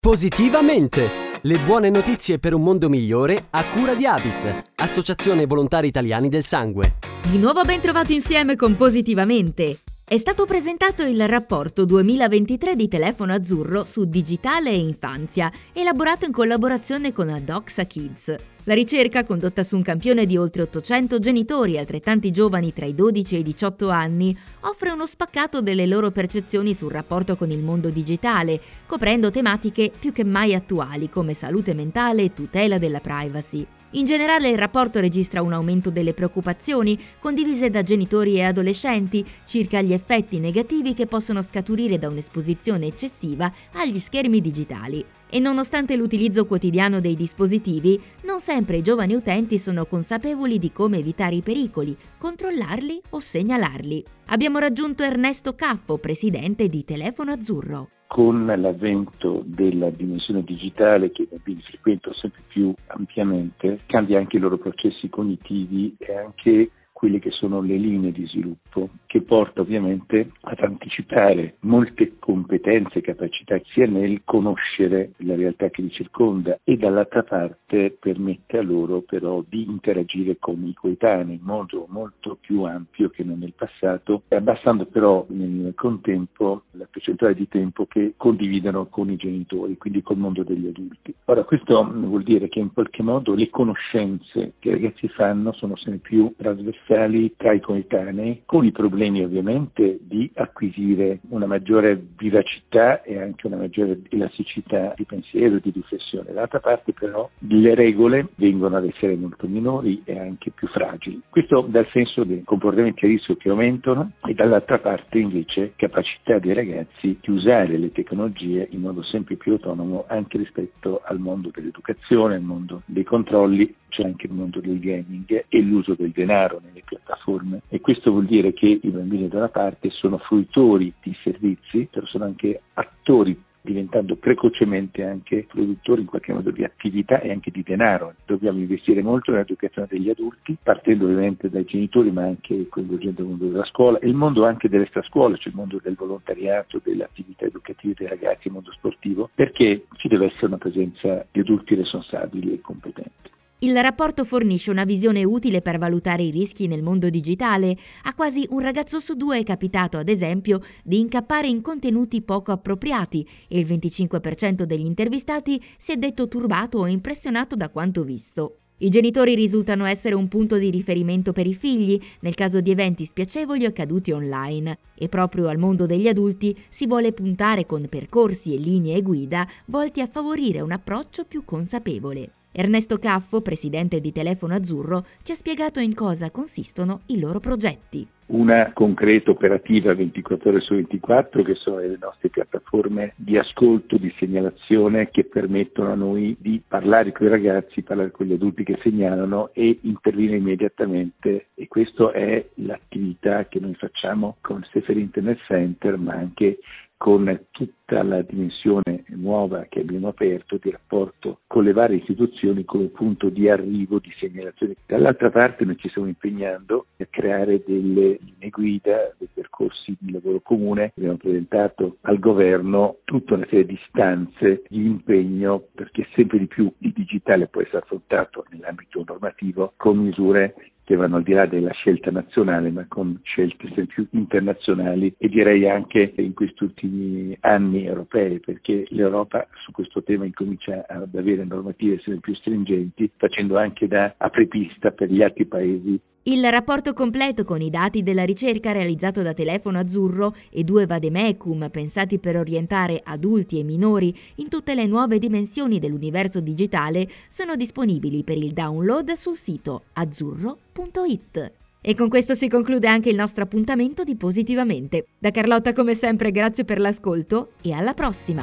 Positivamente! Le buone notizie per un mondo migliore a cura di Abis, Associazione Volontari Italiani del Sangue. Di nuovo ben trovati insieme con Positivamente. È stato presentato il rapporto 2023 di Telefono Azzurro su digitale e infanzia, elaborato in collaborazione con Doxa Kids. La ricerca, condotta su un campione di oltre 800 genitori e altrettanti giovani tra i 12 e i 18 anni, offre uno spaccato delle loro percezioni sul rapporto con il mondo digitale, coprendo tematiche più che mai attuali come salute mentale e tutela della privacy. In generale il rapporto registra un aumento delle preoccupazioni condivise da genitori e adolescenti circa gli effetti negativi che possono scaturire da un'esposizione eccessiva agli schermi digitali. E nonostante l'utilizzo quotidiano dei dispositivi, non sempre i giovani utenti sono consapevoli di come evitare i pericoli, controllarli o segnalarli. Abbiamo raggiunto Ernesto Caffo, presidente di Telefono Azzurro. Con l'avvento della dimensione digitale che i bambini frequentano sempre più ampiamente, cambia anche i loro processi cognitivi e anche quelle che sono le linee di sviluppo, che porta ovviamente ad anticipare molte competenze e capacità sia nel conoscere la realtà che li circonda e dall'altra parte permette a loro però di interagire con i coetanei in modo molto più ampio che nel passato, abbassando però nel contempo la percentuale di tempo che condividono con i genitori, quindi col mondo degli adulti. Ora questo vuol dire che in qualche modo le conoscenze che i ragazzi fanno sono sempre più trasversali tra i coetanei, con i problemi ovviamente di acquisire una maggiore vivacità e anche una maggiore elasticità di pensiero e di riflessione. D'altra parte però le regole vengono ad essere molto minori e anche più fragili. Questo dal senso dei comportamenti a rischio che aumentano e dall'altra parte invece capacità dei ragazzi di usare le tecnologie in modo sempre più autonomo anche rispetto al mondo dell'educazione, al mondo dei controlli, c'è anche il mondo del gaming e l'uso del denaro nelle piattaforme, e questo vuol dire che i bambini da una parte sono fruitori di servizi, però sono anche attori, diventando precocemente anche produttori in qualche modo di attività e anche di denaro. Dobbiamo investire molto nell'educazione degli adulti, partendo ovviamente dai genitori ma anche coinvolgendo il mondo della scuola e il mondo anche dell'extrascuola, cioè il mondo del volontariato, delle attività educative dei ragazzi, il mondo sportivo, perché ci deve essere una presenza di adulti responsabili e competenti. Il rapporto fornisce una visione utile per valutare i rischi nel mondo digitale. A quasi un ragazzo su due è capitato, ad esempio, di incappare in contenuti poco appropriati e il 25% degli intervistati si è detto turbato o impressionato da quanto visto. I genitori risultano essere un punto di riferimento per i figli nel caso di eventi spiacevoli accaduti online, e proprio al mondo degli adulti si vuole puntare con percorsi e linee guida volti a favorire un approccio più consapevole. Ernesto Caffo, presidente di Telefono Azzurro, ci ha spiegato in cosa consistono i loro progetti. Una concreta operativa 24 ore su 24 che sono le nostre piattaforme di ascolto, di segnalazione, che permettono a noi di parlare con i ragazzi, parlare con gli adulti che segnalano e intervenire immediatamente, e questa è l'attività che noi facciamo con il Safer Internet Center ma anche con tutta la dimensione nuova che abbiamo aperto di rapporto con le varie istituzioni come punto di arrivo, di segnalazione. Dall'altra parte noi ci stiamo impegnando a creare delle linee guida, dei percorsi di lavoro comune. Abbiamo presentato al governo tutta una serie di istanze di impegno perché sempre di più il digitale può essere affrontato nell'ambito normativo con misure che vanno al di là della scelta nazionale ma con scelte sempre più internazionali, e direi anche in questi ultimi anni europei, perché l'Europa su questo tema incomincia ad avere normative sempre più stringenti, facendo anche da apripista per gli altri paesi. Il rapporto completo con i dati della ricerca realizzato da Telefono Azzurro e 2 vademecum pensati per orientare adulti e minori in tutte le nuove dimensioni dell'universo digitale sono disponibili per il download sul sito azzurro.it. E con questo si conclude anche il nostro appuntamento di Positivamente. Da Carlotta come sempre grazie per l'ascolto e alla prossima!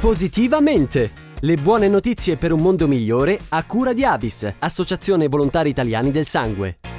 Positivamente! Le buone notizie per un mondo migliore a cura di Abis, Associazione Volontari Italiani del Sangue.